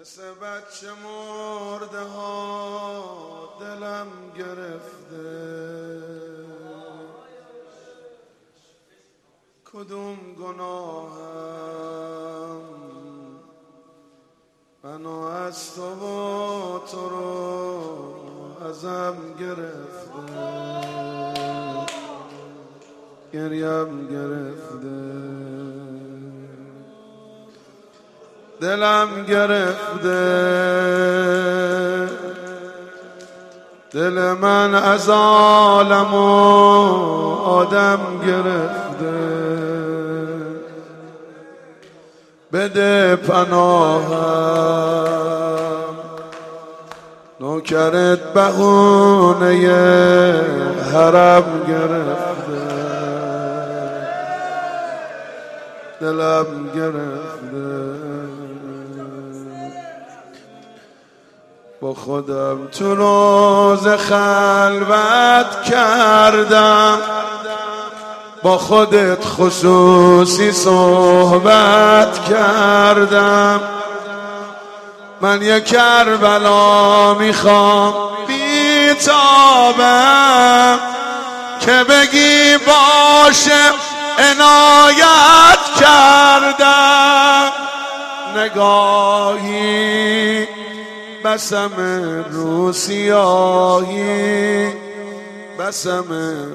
مثل بچه مرده ها دلم گرفته، کدوم گناهم منو از تو و تو رو ازم گرفته، گریم گرفته، دلم گرفته، دل من از عالم و آدم گرفته، بده پناهم نوکرت بهونه حرم گرفته، دلم گرفته، با خودم تو روز خلوت کردم، با خودت خصوصی صحبت کردم، من یک کربلا میخوام بیتابم که بگی باشه عنایت کردم، نگاهی بسم رو سیاهی، بسم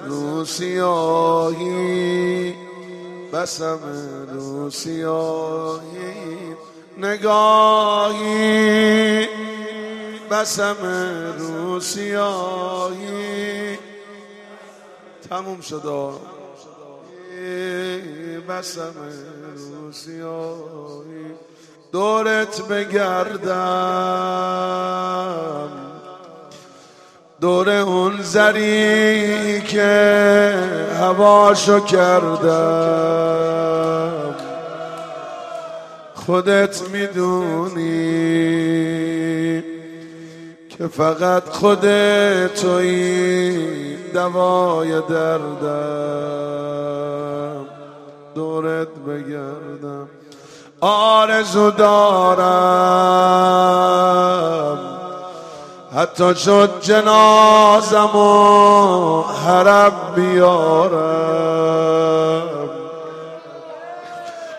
رو سیاهی، بسم رو سیاهی، نگاهی بسم رو سیاهی، تموم شد بسم رو سیاهی، دورت بگردم دور اون زری که هواشو کردم، خودت میدونی که فقط خودت تویی دوای دردم، دورت بگردم، آرزو دارم حتی شد جنازم و حرم بیارم،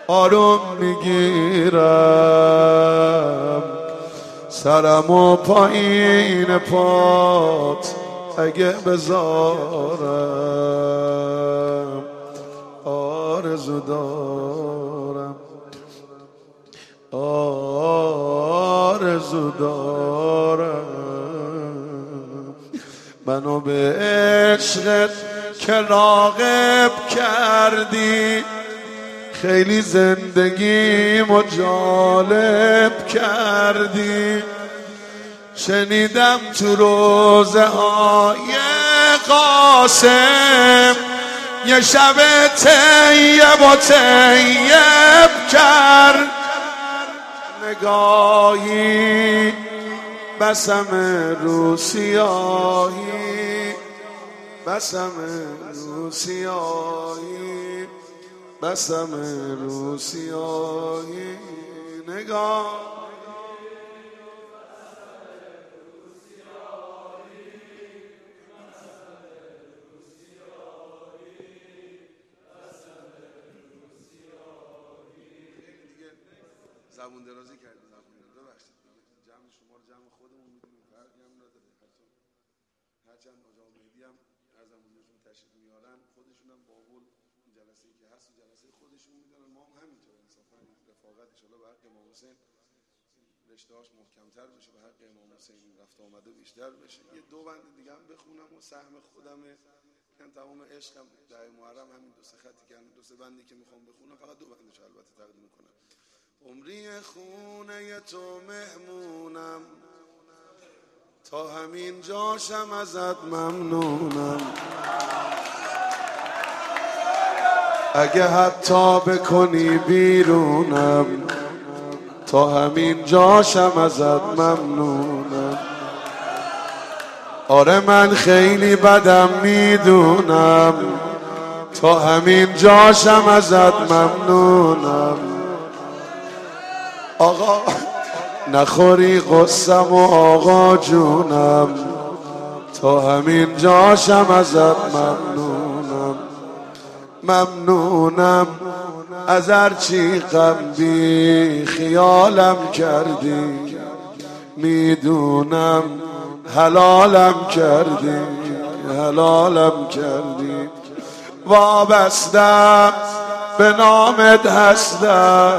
آروم میگیرم سرم و پایین پات اگه بذارم، آرزو دارم، آرزو دارم، منو به عشقت که راغب کردی، خیلی زندگیمو جالب کردی، شنیدم تو روزه های قاسم یه شب طیب و طیب کرد، نگاهی بسم رو سیاهی، بسم رو سیاهی، بسم رو سیاهی، نگاه زبون درازی کردیم، ببخشید جمع شما رو جمع خودمون میدونیم، فرقی هم نداره، هرچند آجام مهدی هم از امروزشون تشریف میارن، خودشون هم با اول جلسه‌ای که هست و جلسه خودشون میدونن، ما هم همینطور انصافا رفاقت انشالله به حق امام حسین رشته‌هاش محکمتر بشه، به حق امام حسین رفت آمده بیشتر بشه. یه دو بند دیگه هم بخونم و سهم خودمه، من تمام عشقم در محرم همین دو سه خطی که دو سه بندی که میخوام بخونم، فقط دو بندش البته تقدیم کنم. عمری خونه تو مهمونم، تا همین جاشم ازت ممنونم، اگه حتی بکنی بیرونم، تا همین جاشم ازت ممنونم، آره من خیلی بدم میدونم، تا همین جاشم ازت ممنونم، آقا نخوری قصم و آقا جونم، تا همین جاشم ازت ممنونم، ممنونم از هرچی غم بی خیالم کردی، میدونم حلالم کردی، حلالم کردی. وابستم به نامت هستم،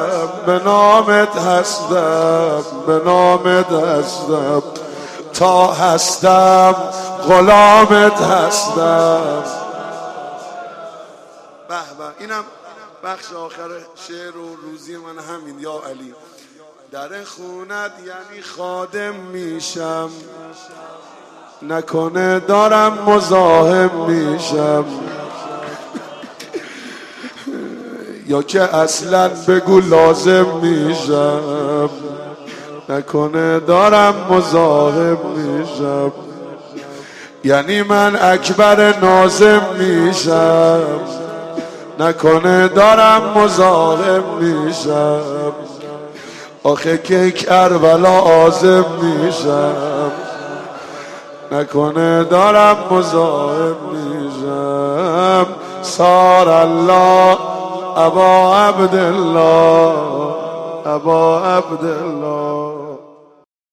به نامت هستم، به نامت هستم، تا هستم غلامت هستم. به به، اینم بخش آخر شعر و روزی من همین. یا علی در خونت یعنی خادم میشم، نکنه دارم مزاحم میشم، یا که اصلا بگو لازم میشم، نکنه دارم مزاحم میشم، یعنی من اکبر ناظم میشم، نکنه دارم مزاحم میشم، آخه که کربلا عازم میشم، نکنه دارم مزاحم میشم. سار الله ابا عبدالله، ابا عبدالله.